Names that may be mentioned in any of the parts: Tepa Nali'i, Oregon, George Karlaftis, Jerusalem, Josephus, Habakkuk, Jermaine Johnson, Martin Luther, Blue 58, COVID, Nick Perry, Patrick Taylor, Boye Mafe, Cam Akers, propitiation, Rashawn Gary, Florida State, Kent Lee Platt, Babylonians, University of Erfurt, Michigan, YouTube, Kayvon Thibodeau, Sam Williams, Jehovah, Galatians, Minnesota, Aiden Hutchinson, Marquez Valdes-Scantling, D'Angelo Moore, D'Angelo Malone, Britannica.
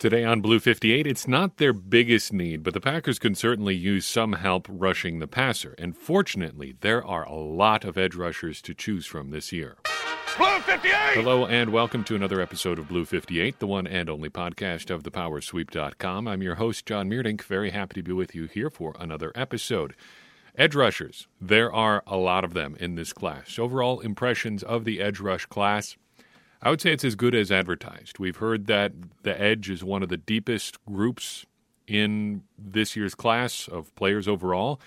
Today on Blue 58, it's not their biggest need, but the Packers can certainly use some help rushing the passer. And fortunately, there are a lot of edge rushers to choose from this year. Blue 58! Hello and welcome to another episode of Blue 58, the one and only podcast of ThePowerSweep.com. I'm your host, John Meerdink. Very happy to be with you here for another episode. Edge rushers, there are a lot of them in this class. Overall impressions of the edge rush class, I would say it's as good as advertised. We've heard that the edge is one of the deepest groups in this year's class of players overall.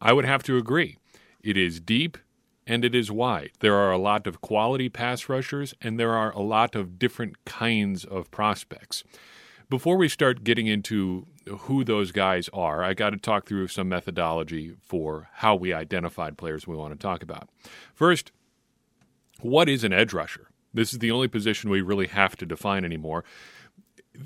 I would have to agree. It is deep and it is wide. There are a lot of quality pass rushers and there are a lot of different kinds of prospects. Before we start getting into who those guys are, I got to talk through some methodology for how we identified players we want to talk about. First, what is an edge rusher? This is the only position we really have to define anymore.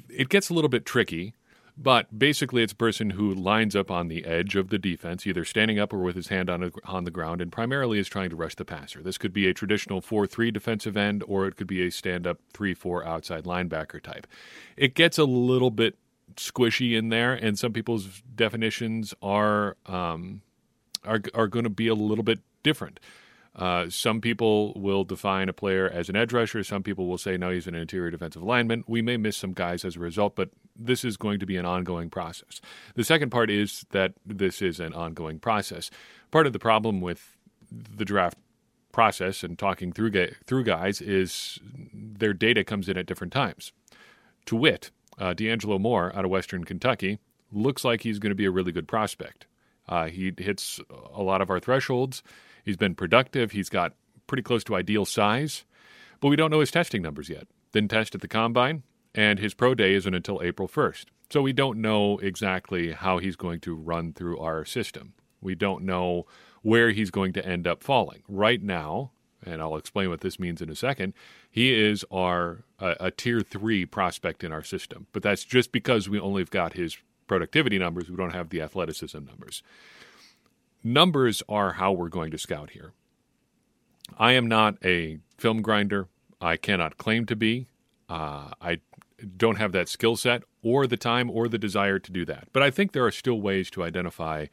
It gets a little bit tricky, but basically it's a person who lines up on the edge of the defense, either standing up or with his hand on the ground, and primarily is trying to rush the passer. This could be a traditional 4-3 defensive end, or it could be a stand-up 3-4 outside linebacker type. It gets a little bit squishy in there, and some people's definitions are going to be a little bit different. Some people will define a player as an edge rusher. Some people will say, no, he's an interior defensive lineman. We may miss some guys as a result, but this is going to be an ongoing process. The second part is that this is an ongoing process. Part of the problem with the draft process and talking through guys is their data comes in at different times. To wit, D'Angelo Moore out of Western Kentucky looks like he's going to be a really good prospect. He hits a lot of our thresholds. He's been productive. He's got pretty close to ideal size, but we don't know his testing numbers yet. Didn't test at the combine, and his pro day isn't until April 1st. So we don't know exactly how he's going to run through our system. We don't know where he's going to end up falling. Right now, and I'll explain what this means in a second, he is our a Tier 3 prospect in our system. But that's just because we only have got his productivity numbers. We don't have the athleticism numbers. Numbers are how we're going to scout here. I am not a film grinder. I cannot claim to be. I don't have that skill set or the time or the desire to do that. But I think there are still ways to identify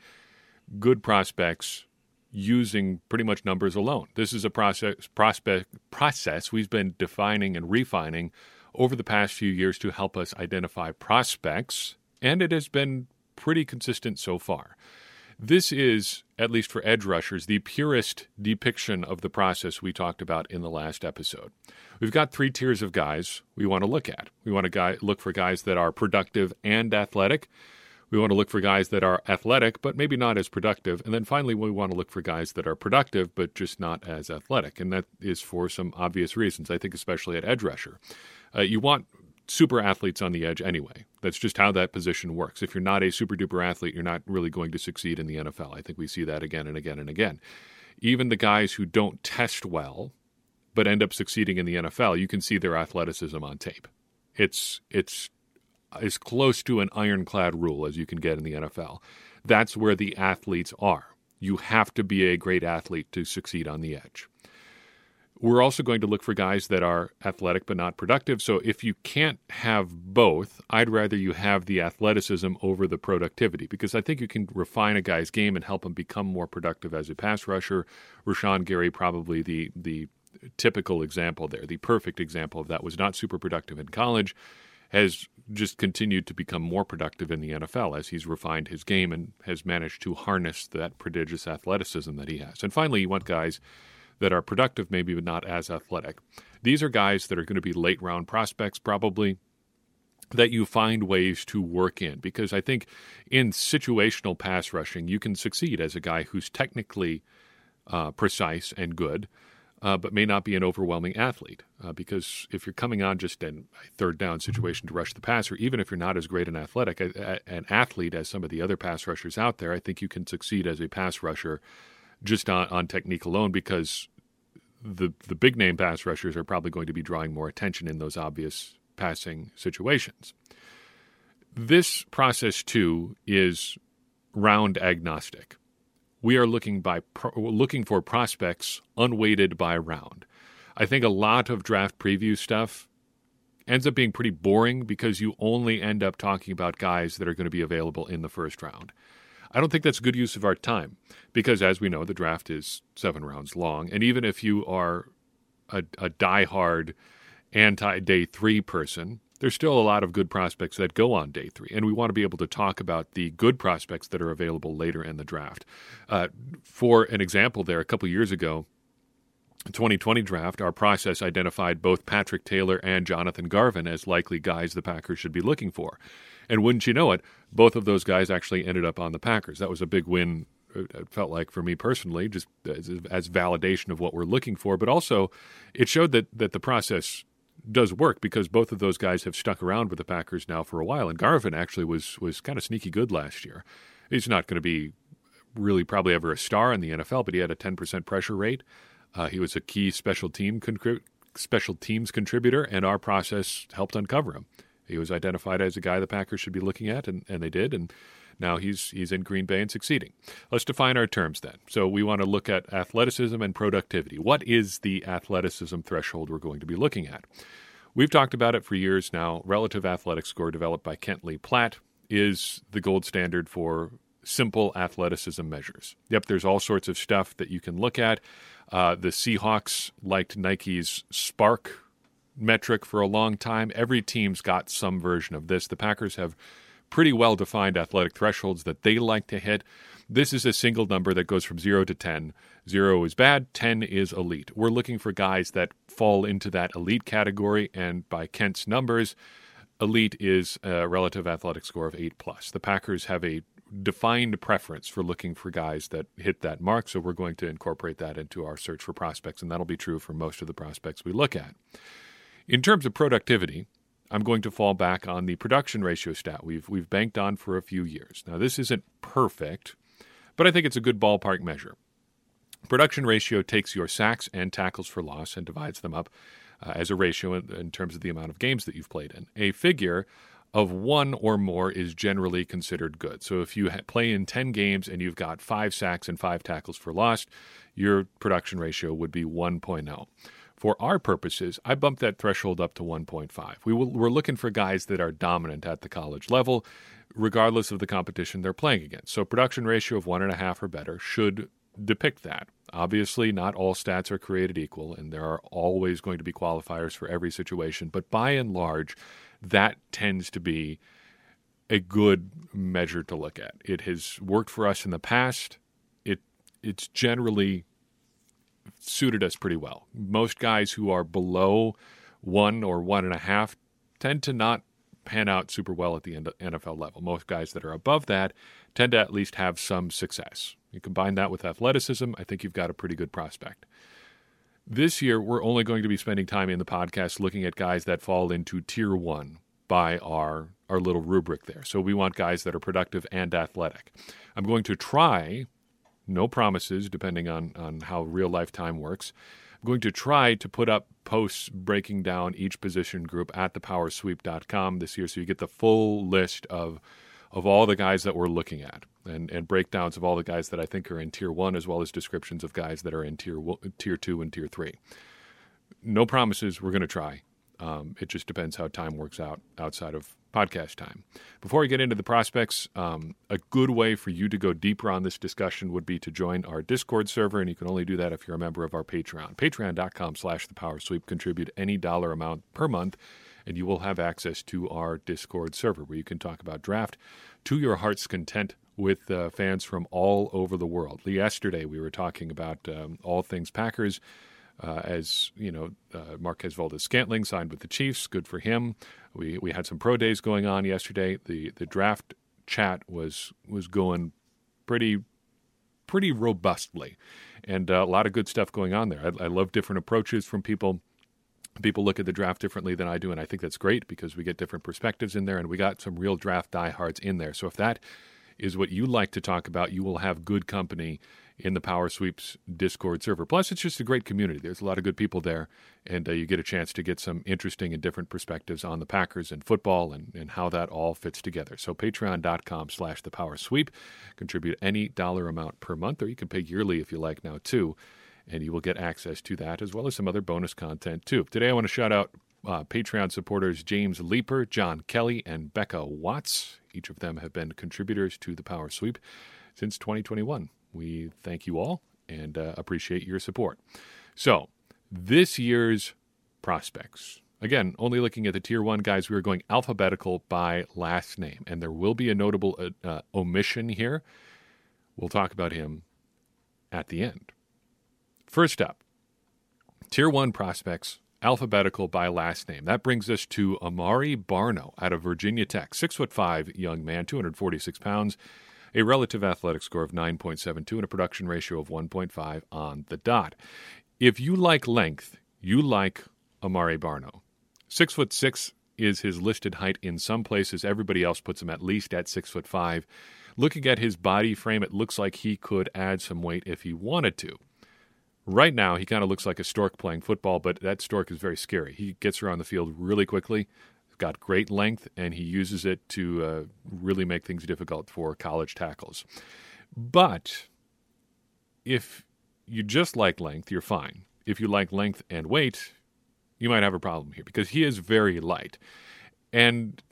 good prospects using pretty much numbers alone. This is a process we've been defining and refining over the past few years to help us identify prospects, and it has been pretty consistent so far. This is, at least for edge rushers, the purest depiction of the process we talked about in the last episode. We've got three tiers of guys we want to look at. We want to look for guys that are productive and athletic. We want to look for guys that are athletic, but maybe not as productive. And then finally, we want to look for guys that are productive, but just not as athletic. And that is for some obvious reasons, I think, especially at edge rusher. You want super athletes on the edge anyway. That's just how that position works. If you're not a super-duper athlete, you're not really going to succeed in the NFL. I think we see that again and again and again. Even the guys who don't test well but end up succeeding in the NFL, you can see their athleticism on tape. It's as close to an ironclad rule as you can get in the NFL. That's where the athletes are. You have to be a great athlete to succeed on the edge. We're also going to look for guys that are athletic but not productive. So if you can't have both, I'd rather you have the athleticism over the productivity, because I think you can refine a guy's game and help him become more productive as a pass rusher. Rashawn Gary, probably the typical example there, the perfect example of that, was not super productive in college, has just continued to become more productive in the NFL as he's refined his game and has managed to harness that prodigious athleticism that he has. And finally, you want guys that are productive, maybe, but not as athletic. These are guys that are going to be late-round prospects, probably, that you find ways to work in, because I think in situational pass rushing, you can succeed as a guy who's technically precise and good, but may not be an overwhelming athlete, because if you're coming on just in a third-down situation to rush the passer, even if you're not as great an athlete as some of the other pass rushers out there, I think you can succeed as a pass rusher just on technique alone, because the big-name pass rushers are probably going to be drawing more attention in those obvious passing situations. This process, too, is round agnostic. We are looking for prospects unweighted by round. I think a lot of draft preview stuff ends up being pretty boring because you only end up talking about guys that are going to be available in the first round. I don't think that's good use of our time because, as we know, the draft is 7 rounds long. And even if you are a diehard anti-day three person, there's still a lot of good prospects that go on day three. And we want to be able to talk about the good prospects that are available later in the draft. For an example there, a couple years ago, 2020 draft, our process identified both Patrick Taylor and Jonathan Garvin as likely guys the Packers should be looking for. And wouldn't you know it, both of those guys actually ended up on the Packers. That was a big win, it felt like, for me personally, just as validation of what we're looking for. But also, it showed that the process does work because both of those guys have stuck around with the Packers now for a while. And Garvin actually was kind of sneaky good last year. He's not going to be really probably ever a star in the NFL, but he had a 10% pressure rate. He was a key special teams contributor, and our process helped uncover him. He was identified as a guy the Packers should be looking at, and they did, and now he's in Green Bay and succeeding. Let's define our terms then. So we want to look at athleticism and productivity. What is the athleticism threshold we're going to be looking at? We've talked about it for years now. Relative athletic score developed by Kent Lee Platt is the gold standard for simple athleticism measures. Yep, there's all sorts of stuff that you can look at. The Seahawks liked Nike's Spark metric for a long time. Every team's got some version of this. The Packers have pretty well-defined athletic thresholds that they like to hit. This is a single number that goes from 0 to 10. 0 is bad, 10 is elite. We're looking for guys that fall into that elite category, and by Kent's numbers, elite is a relative athletic score of 8+. The Packers have a defined preference for looking for guys that hit that mark, so we're going to incorporate that into our search for prospects, and that'll be true for most of the prospects we look at. In terms of productivity, I'm going to fall back on the production ratio stat we've banked on for a few years. Now, this isn't perfect, but I think it's a good ballpark measure. Production ratio takes your sacks and tackles for loss and divides them up as a ratio in terms of the amount of games that you've played in. A figure of 1 or more is generally considered good. So if you play in 10 games and you've got 5 sacks and 5 tackles for loss, your production ratio would be 1.0. For our purposes, I bumped that threshold up to 1.5. We're looking for guys that are dominant at the college level, regardless of the competition they're playing against. So production ratio of 1.5 or better should depict that. Obviously, not all stats are created equal, and there are always going to be qualifiers for every situation. But by and large, that tends to be a good measure to look at. It has worked for us in the past. It's generally suited us pretty well. Most guys who are below 1 or 1.5 tend to not pan out super well at the NFL level. Most guys that are above that tend to at least have some success. You combine that with athleticism, I think you've got a pretty good prospect. This year, we're only going to be spending time in the podcast looking at guys that fall into Tier 1 by our little rubric there. So we want guys that are productive and athletic. I'm going to try, no promises depending on how real-life time works, I'm going to try to put up posts breaking down each position group at ThePowerSweep.com this year so you get the full list of all the guys that we're looking at and breakdowns of all the guys that I think are in Tier 1 as well as descriptions of guys that are in Tier 2 and Tier 3. No promises. We're going to try. It just depends how time works out outside of podcast time. Before we get into the prospects, a good way for you to go deeper on this discussion would be to join our Discord server, and you can only do that if you're a member of our Patreon. Patreon.com/ThePowerSweep. Contribute any dollar amount per month, and you will have access to our Discord server where you can talk about draft to your heart's content with fans from all over the world. Yesterday we were talking about all things Packers. As you know, Marquez Valdes-Scantling signed with the Chiefs. Good for him. We had some pro days going on yesterday. The draft chat was going pretty robustly, and a lot of good stuff going on there. I love different approaches from people. People look at the draft differently than I do, and I think that's great because we get different perspectives in there, and we got some real draft diehards in there. So if that is what you like to talk about, you will have good company in the Power Sweeps Discord server. Plus, it's just a great community. There's a lot of good people there, and you get a chance to get some interesting and different perspectives on the Packers and football and how that all fits together. So patreon.com/thepowersweep. Contribute any dollar amount per month, or you can pay yearly if you like now, too, and you will get access to that as well as some other bonus content, too. Today, I want to shout out Patreon supporters James Leeper, John Kelly, and Becca Watts. Each of them have been contributors to The Power Sweep since 2021. We thank you all and appreciate your support. So this year's prospects. Again, only looking at the Tier 1 guys, we are going alphabetical by last name. And there will be a notable omission here. We'll talk about him at the end. First up, Tier 1 prospects, alphabetical by last name. That brings us to Amaré Barno out of Virginia Tech. 6'5" young man, 246 pounds, a relative athletic score of 9.72 and a production ratio of 1.5 on the dot. If you like length, you like Amaré Barno. 6'6" is his listed height in some places. Everybody else puts him at least at 6'5". Looking at his body frame, it looks like he could add some weight if he wanted to. Right now, he kind of looks like a stork playing football, but that stork is very scary. He gets around the field really quickly. He's got great length, and he uses it to really make things difficult for college tackles. But if you just like length, you're fine. If you like length and weight, you might have a problem here because he is very light. And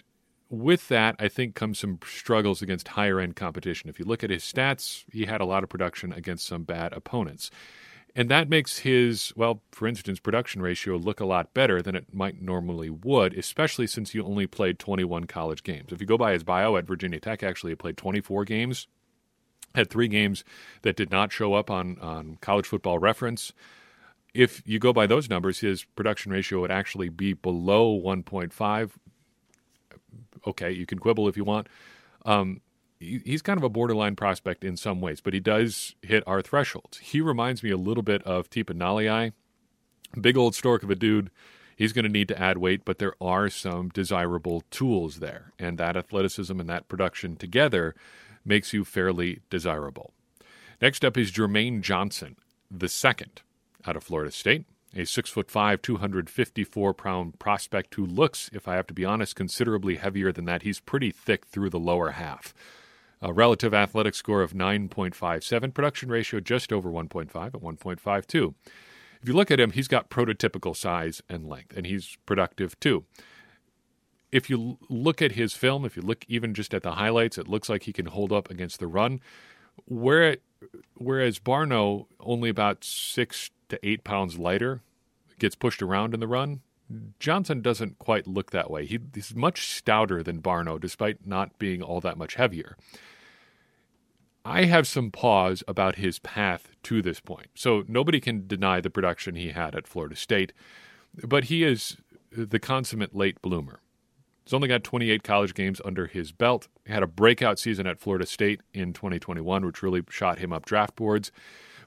with that, I think comes some struggles against higher-end competition. If you look at his stats, he had a lot of production against some bad opponents. And that makes his, well, for instance, production ratio look a lot better than it might normally would, especially since he only played 21 college games. If you go by his bio at Virginia Tech, actually, he played 24 games, had 3 games that did not show up on College Football Reference. If you go by those numbers, his production ratio would actually be below 1.5. Okay, you can quibble if you want. He's kind of a borderline prospect in some ways, but he does hit our thresholds. He reminds me a little bit of Tepa Nali'i. Big old stork of a dude. He's going to need to add weight, but there are some desirable tools there. And that athleticism and that production together makes you fairly desirable. Next up is Jermaine Johnson, the second, out of Florida State, a 6'5", 254-pound prospect who looks, if I have to be honest, considerably heavier than that. He's pretty thick through the lower half. A relative athletic score of 9.57, production ratio just over 1.5 at 1.52. If you look at him, he's got prototypical size and length, and he's productive too. If you look at his film, if you look even just at the highlights, it looks like he can hold up against the run, whereas Barno, only about 6 to 8 pounds lighter, gets pushed around in the run. Johnson doesn't quite look that way. He's much stouter than Barno, despite not being all that much heavier. I have some pause about his path to this point. So nobody can deny the production he had at Florida State, but he is the consummate late bloomer. He's only got 28 college games under his belt. He had a breakout season at Florida State in 2021, which really shot him up draft boards.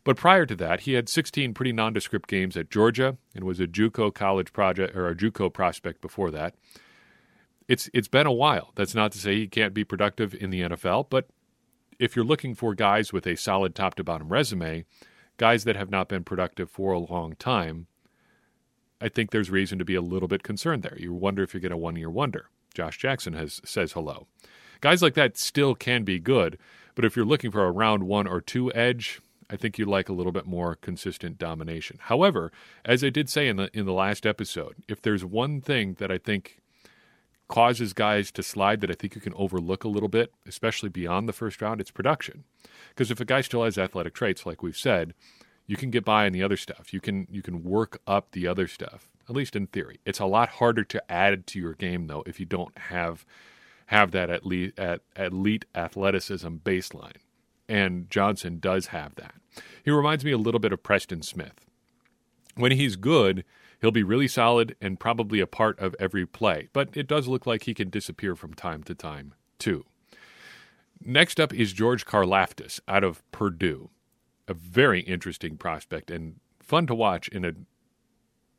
But prior to that, he had 16 pretty nondescript games at Georgia and was a JUCO college project or a JUCO prospect before that. It's been a while. That's not to say he can't be productive in the NFL, but if you're looking for guys with a solid top-to-bottom resume, guys that have not been productive for a long time, I think there's reason to be a little bit concerned there. You wonder if you're going to one-year wonder. Josh Jackson says hello. Guys like that still can be good, but if you're looking for a round 1 or 2 edge, I think you like a little bit more consistent domination. However, as I did say in the last episode, if there's one thing that I think causes guys to slide that I think you can overlook a little bit, especially beyond the first round, it's production. Because if a guy still has athletic traits, like we've said, you can get by on the other stuff. You can work up the other stuff, at least in theory. It's a lot harder to add to your game, though, if you don't have that elite athleticism baseline. And Johnson does have that. He reminds me a little bit of Preston Smith. When he's good, he'll be really solid and probably a part of every play, but it does look like he can disappear from time to time, too. Next up is George Karlaftis out of Purdue, a very interesting prospect and fun to watch in a,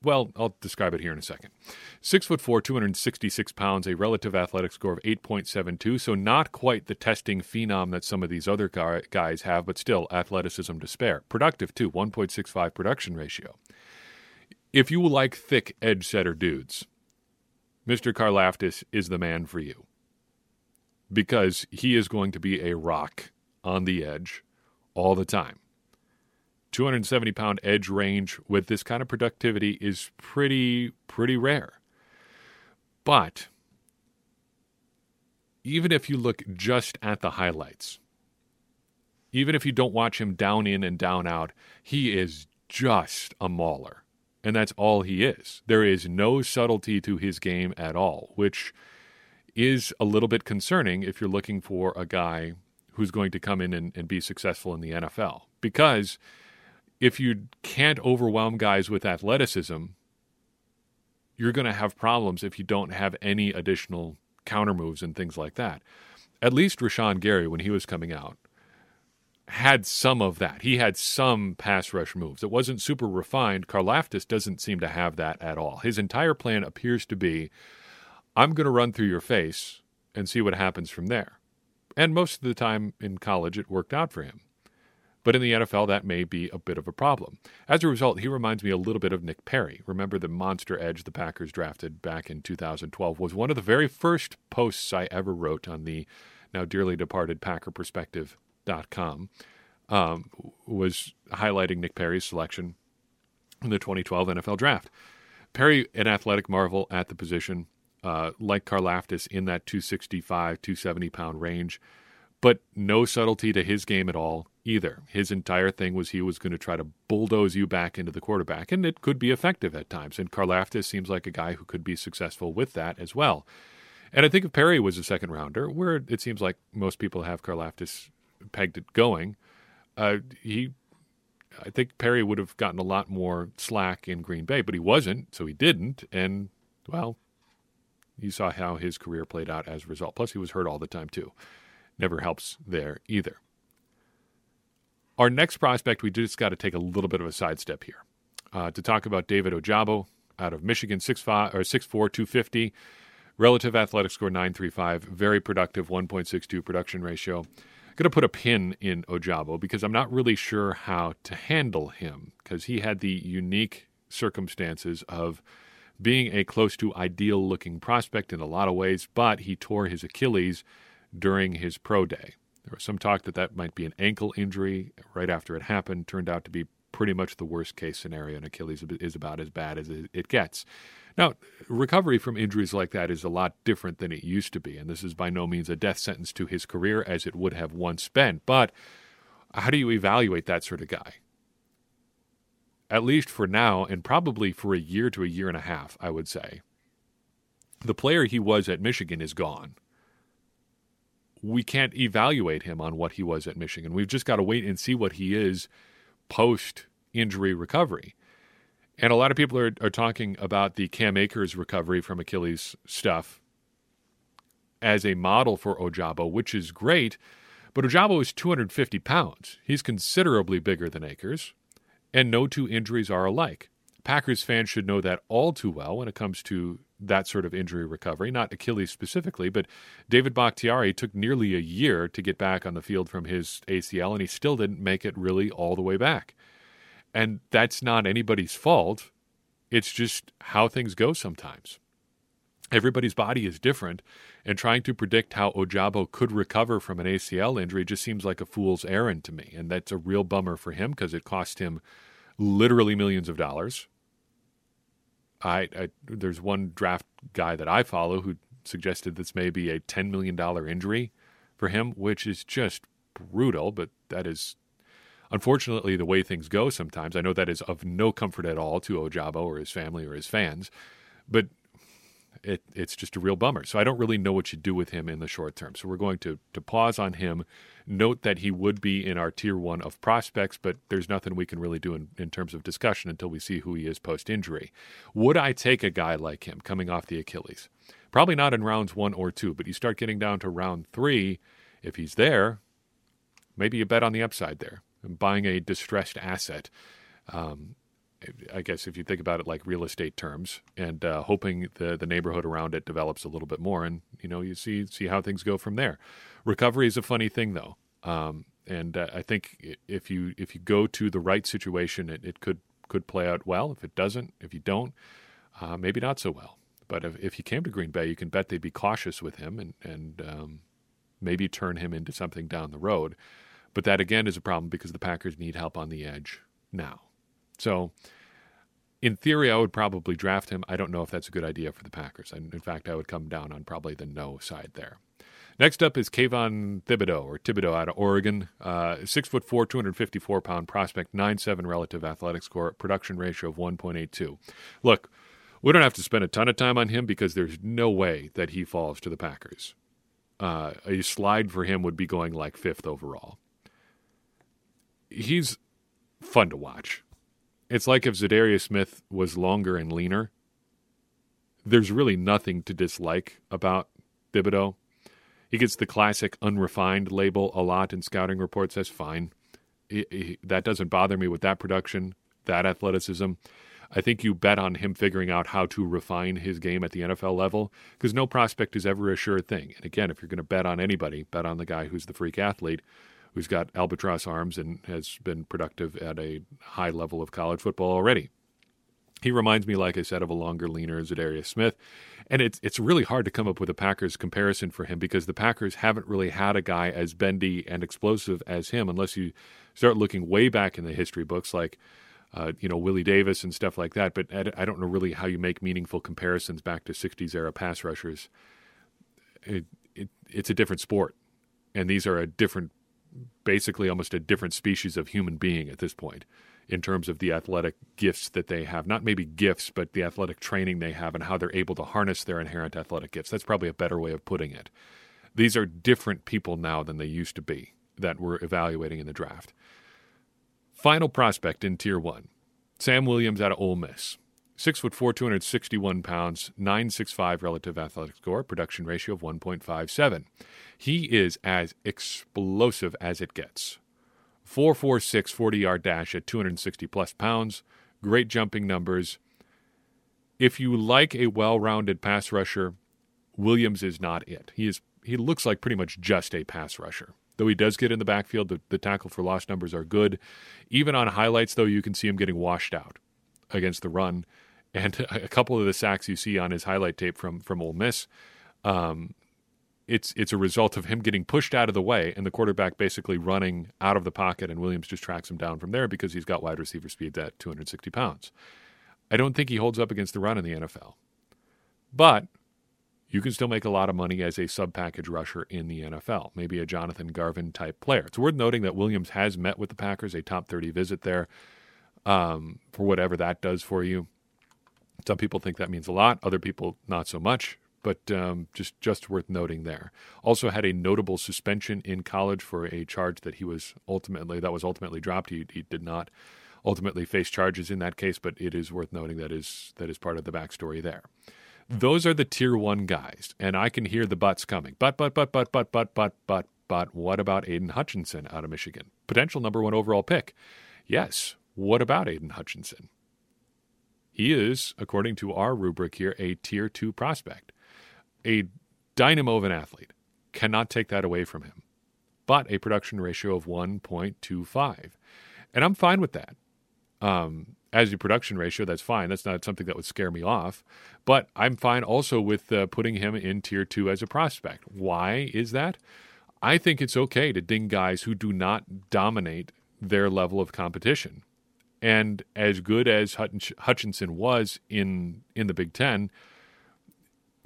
well, I'll describe it here in a second. 6'4", 266 pounds, a relative athletic score of 8.72, so not quite the testing phenom that some of these other guys have, but still athleticism to spare. Productive, too, 1.65 production ratio. If you like thick edge-setter dudes, Mr. Karlaftis is the man for you because he is going to be a rock on the edge all the time. 270-pound edge range with this kind of productivity is pretty rare. But even if you look just at the highlights, even if you don't watch him down in and down out, he is just a mauler. And that's all he is. There is no subtlety to his game at all, which is a little bit concerning if you're looking for a guy who's going to come in and be successful in the NFL. Because if you can't overwhelm guys with athleticism, you're going to have problems if you don't have any additional counter moves and things like that. At least Rashawn Gary, when he was coming out, had some of that. He had some pass rush moves. It wasn't super refined. Karlaftis doesn't seem to have that at all. His entire plan appears to be, I'm going to run through your face and see what happens from there. And most of the time in college, it worked out for him. But in the NFL, that may be a bit of a problem. As a result, he reminds me a little bit of Nick Perry. Remember the monster edge the Packers drafted back in 2012 was one of the very first posts I ever wrote on the now dearly departed PackerPerspective.com, was highlighting Nick Perry's selection in the 2012 NFL draft. Perry, an athletic marvel at the position, like Karlaftis in that 265, 270-pound range, but no subtlety to his game at all either. His entire thing was he was going to try to bulldoze you back into the quarterback, and it could be effective at times. And Karlaftis seems like a guy who could be successful with that as well. And I think if Perry was a second-rounder, where it seems like most people have Karlaftis pegged at going, I think Perry would have gotten a lot more slack in Green Bay, but he wasn't, so he didn't. And, well, you saw how his career played out as a result. Plus, he was hurt all the time, too. Never helps there either. Our next prospect, we just got to take a little bit of a sidestep here to talk about David Ojabo out of Michigan, 6'5", or 6'4", 250. Relative athletic score 935. Very productive, 1.62 production ratio. Going to put a pin in Ojabo because I'm not really sure how to handle him because he had the unique circumstances of being a close to ideal looking prospect in a lot of ways, but he tore his Achilles during his pro day. There was some talk that that might be an ankle injury right after it happened. Turned out to be pretty much the worst case scenario, and Achilles is about as bad as it gets. Now, recovery from injuries like that is a lot different than it used to be, and this is by no means a death sentence to his career as it would have once been. But how do you evaluate that sort of guy? At least for now, and probably for a year to a year and a half, I would say, the player he was at Michigan is gone. We can't evaluate him on what he was at Michigan. We've just got to wait and see what he is post-injury recovery. And a lot of people are talking about the Cam Akers recovery from Achilles stuff as a model for Ojabo, which is great, but Ojabo is 250 pounds. He's considerably bigger than Akers, and no two injuries are alike. Packers fans should know that all too well when it comes to that sort of injury recovery, not Achilles specifically, but David Bakhtiari took nearly a year to get back on the field from his ACL, and he still didn't make it really all the way back. And that's not anybody's fault. It's just how things go sometimes. Everybody's body is different, and trying to predict how Ojabo could recover from an ACL injury just seems like a fool's errand to me, and that's a real bummer for him because it cost him literally millions of dollars. There's one draft guy that I follow who suggested this may be a $10 million injury for him, which is just brutal, but that is unfortunately the way things go sometimes. I know that is of no comfort at all to Ojabo or his family or his fans, but it's just a real bummer. So I don't really know what you do with him in the short term. So we're going to pause on him. Note that he would be in our tier one of prospects, but there's nothing we can really do in terms of discussion until we see who he is post-injury. Would I take a guy like him coming off the Achilles? Probably not in rounds 1 or 2, but you start getting down to round 3. If he's there, maybe you bet on the upside there. Buying a distressed asset. I guess if you think about it like real estate terms and hoping the neighborhood around it develops a little bit more and, you see how things go from there. Recovery is a funny thing, though. And I think if you go to the right situation, it could play out well. If it doesn't, if you don't, maybe not so well. But if he came to Green Bay, you can bet they'd be cautious with him and maybe turn him into something down the road. But that, again, is a problem because the Packers need help on the edge now. So in theory, I would probably draft him. I don't know if that's a good idea for the Packers. And in fact, I would come down on probably the no side there. Next up is Kayvon Thibodeau, or Thibodeau out of Oregon. 6'4", 254-pound prospect, 9'7" relative athletic score, production ratio of 1.82. Look, we don't have to spend a ton of time on him because there's no way that he falls to the Packers. A slide for him would be going like 5th overall. He's fun to watch. It's like if Zadarius Smith was longer and leaner. There's really nothing to dislike about Thibodeau. He gets the classic unrefined label a lot in scouting reports. That's fine. That doesn't bother me with that production, that athleticism. I think you bet on him figuring out how to refine his game at the NFL level because no prospect is ever a sure thing. And again, if you're going to bet on anybody, bet on the guy who's the freak athlete, who's got albatross arms and has been productive at a high level of college football already. He reminds me, like I said, of a longer, leaner Zadarius Smith. And it's really hard to come up with a Packers comparison for him because the Packers haven't really had a guy as bendy and explosive as him unless you start looking way back in the history books like, Willie Davis and stuff like that. But I don't know really how you make meaningful comparisons back to 60s era pass rushers. It's a different sport. And these are a different, basically almost a different species of human being at this point, in terms of the athletic gifts that they have. Not maybe gifts, but the athletic training they have and how they're able to harness their inherent athletic gifts. That's probably a better way of putting it. These are different people now than they used to be that we're evaluating in the draft. Final prospect in Tier 1, Sam Williams out of Ole Miss. 6'4", 261 pounds, 9.65 relative athletic score, production ratio of 1.57. He is as explosive as it gets. 4.46 40-yard dash at 260-plus pounds. Great jumping numbers. If you like a well-rounded pass rusher, Williams is not it. He looks like pretty much just a pass rusher. Though he does get in the backfield, the tackle for loss numbers are good. Even on highlights, though, you can see him getting washed out against the run. And a couple of the sacks you see on his highlight tape from Ole Miss, it's a result of him getting pushed out of the way and the quarterback basically running out of the pocket, and Williams just tracks him down from there because he's got wide receiver speed at 260 pounds. I don't think he holds up against the run in the NFL. But you can still make a lot of money as a sub-package rusher in the NFL, maybe a Jonathan Garvin type player. It's worth noting that Williams has met with the Packers, a top 30 visit there, for whatever that does for you. Some people think that means a lot, other people not so much. But just worth noting there. Also had a notable suspension in college for a charge that was ultimately dropped. He did not ultimately face charges in that case, but it is worth noting that is part of the backstory there. Those are the Tier 1 guys, and I can hear the butts coming. But what about Aiden Hutchinson out of Michigan? Potential number 1 overall pick. Yes, what about Aiden Hutchinson? He is, according to our rubric here, a Tier 2 prospect. A dynamo of an athlete. Cannot take that away from him. But a production ratio of 1.25. And I'm fine with that. As a production ratio, that's fine. That's not something that would scare me off. But I'm fine also with putting him in Tier 2 as a prospect. Why is that? I think it's okay to ding guys who do not dominate their level of competition. And as good as Hutchinson was in the Big Ten,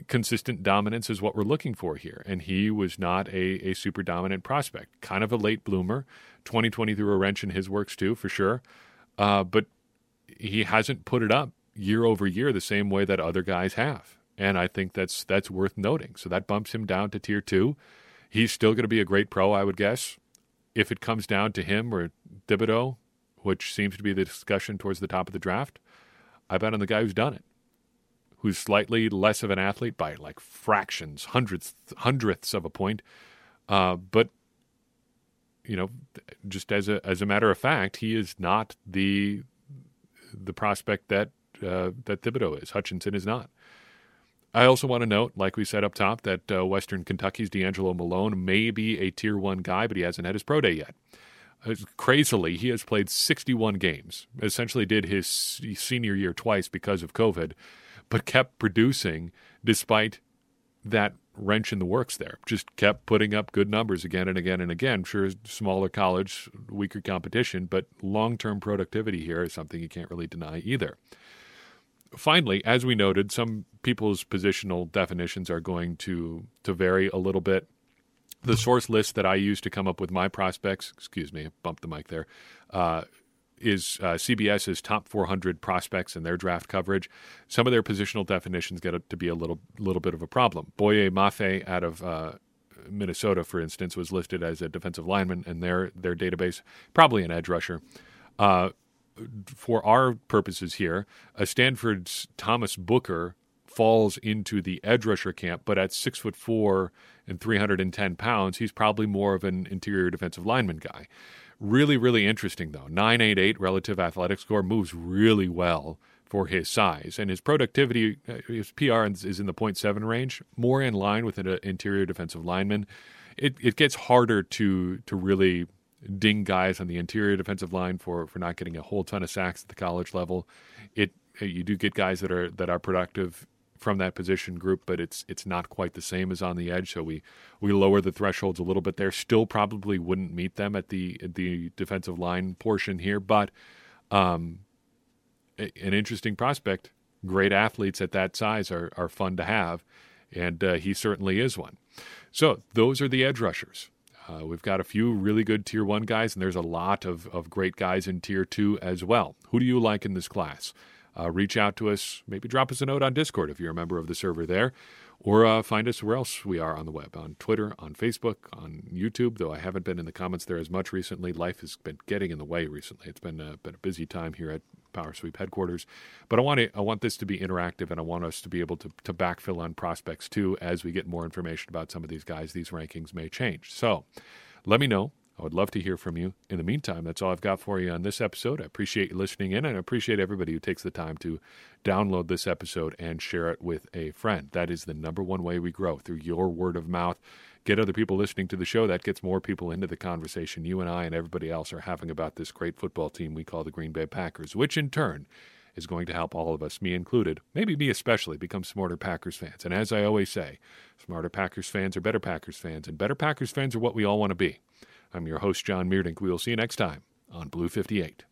consistent dominance is what we're looking for here. And he was not a super dominant prospect. Kind of a late bloomer. 2020 threw a wrench in his works too, for sure. But he hasn't put it up year over year the same way that other guys have. And I think that's worth noting. So that bumps him down to Tier 2. He's still going to be a great pro, I would guess. If it comes down to him or Thibodeau, which seems to be the discussion towards the top of the draft, I bet on the guy who's done it, who's slightly less of an athlete by like fractions, hundredths of a point. But, just as a matter of fact, he is not the prospect that Thibodeau is. Hutchinson is not. I also want to note, like we said up top, that Western Kentucky's D'Angelo Malone may be a Tier 1 guy, but he hasn't had his pro day yet. Crazily, he has played 61 games, essentially did his senior year twice because of COVID, but kept producing despite that wrench in the works there. Just kept putting up good numbers again and again and again. Sure, smaller college, weaker competition, but long-term productivity here is something you can't really deny either. Finally, as we noted, some people's positional definitions are going to vary a little bit. The source list that I use to come up with my prospects, excuse me, I bumped the mic there, is CBS's top 400 prospects and their draft coverage. Some of their positional definitions get to be a little bit of a problem. Boye Mafe out of Minnesota, for instance, was listed as a defensive lineman in their database, probably an edge rusher. For our purposes here, Stanford's Thomas Booker falls into the edge rusher camp, but at 6'4" and 310 pounds, he's probably more of an interior defensive lineman guy. Really, really interesting, though. 9.88 relative athletic score, moves really well for his size. And his productivity, his PR is in the 0.7 range, more in line with an interior defensive lineman. It gets harder to really ding guys on the interior defensive line for not getting a whole ton of sacks at the college level. You do get guys that are productive from that position group, but it's not quite the same as on the edge, so we lower the thresholds a little bit there. Still probably wouldn't meet them at the defensive line portion here, but an interesting prospect. Great athletes at that size are fun to have, and he certainly is one. So those are the edge rushers. We've got a few really good Tier 1 guys, and there's a lot of great guys in Tier 2 as well. Who do you like in this class? Reach out to us, maybe drop us a note on Discord if you're a member of the server there, or find us where else we are on the web, on Twitter, on Facebook, on YouTube, though I haven't been in the comments there as much recently. Life has been getting in the way recently. It's been a busy time here at Power Sweep headquarters, but I want this to be interactive, and I want us to be able to backfill on prospects too as we get more information about some of these guys. These rankings may change. So let me know. I would love to hear from you. In the meantime, that's all I've got for you on this episode. I appreciate you listening in, and I appreciate everybody who takes the time to download this episode and share it with a friend. That is the number one way we grow, through your word of mouth. Get other people listening to the show. That gets more people into the conversation you and I and everybody else are having about this great football team we call the Green Bay Packers, which in turn is going to help all of us, me included, maybe me especially, become smarter Packers fans. And as I always say, smarter Packers fans are better Packers fans, and better Packers fans are what we all want to be. I'm your host, John Meerdink. We will see you next time on Blue 58.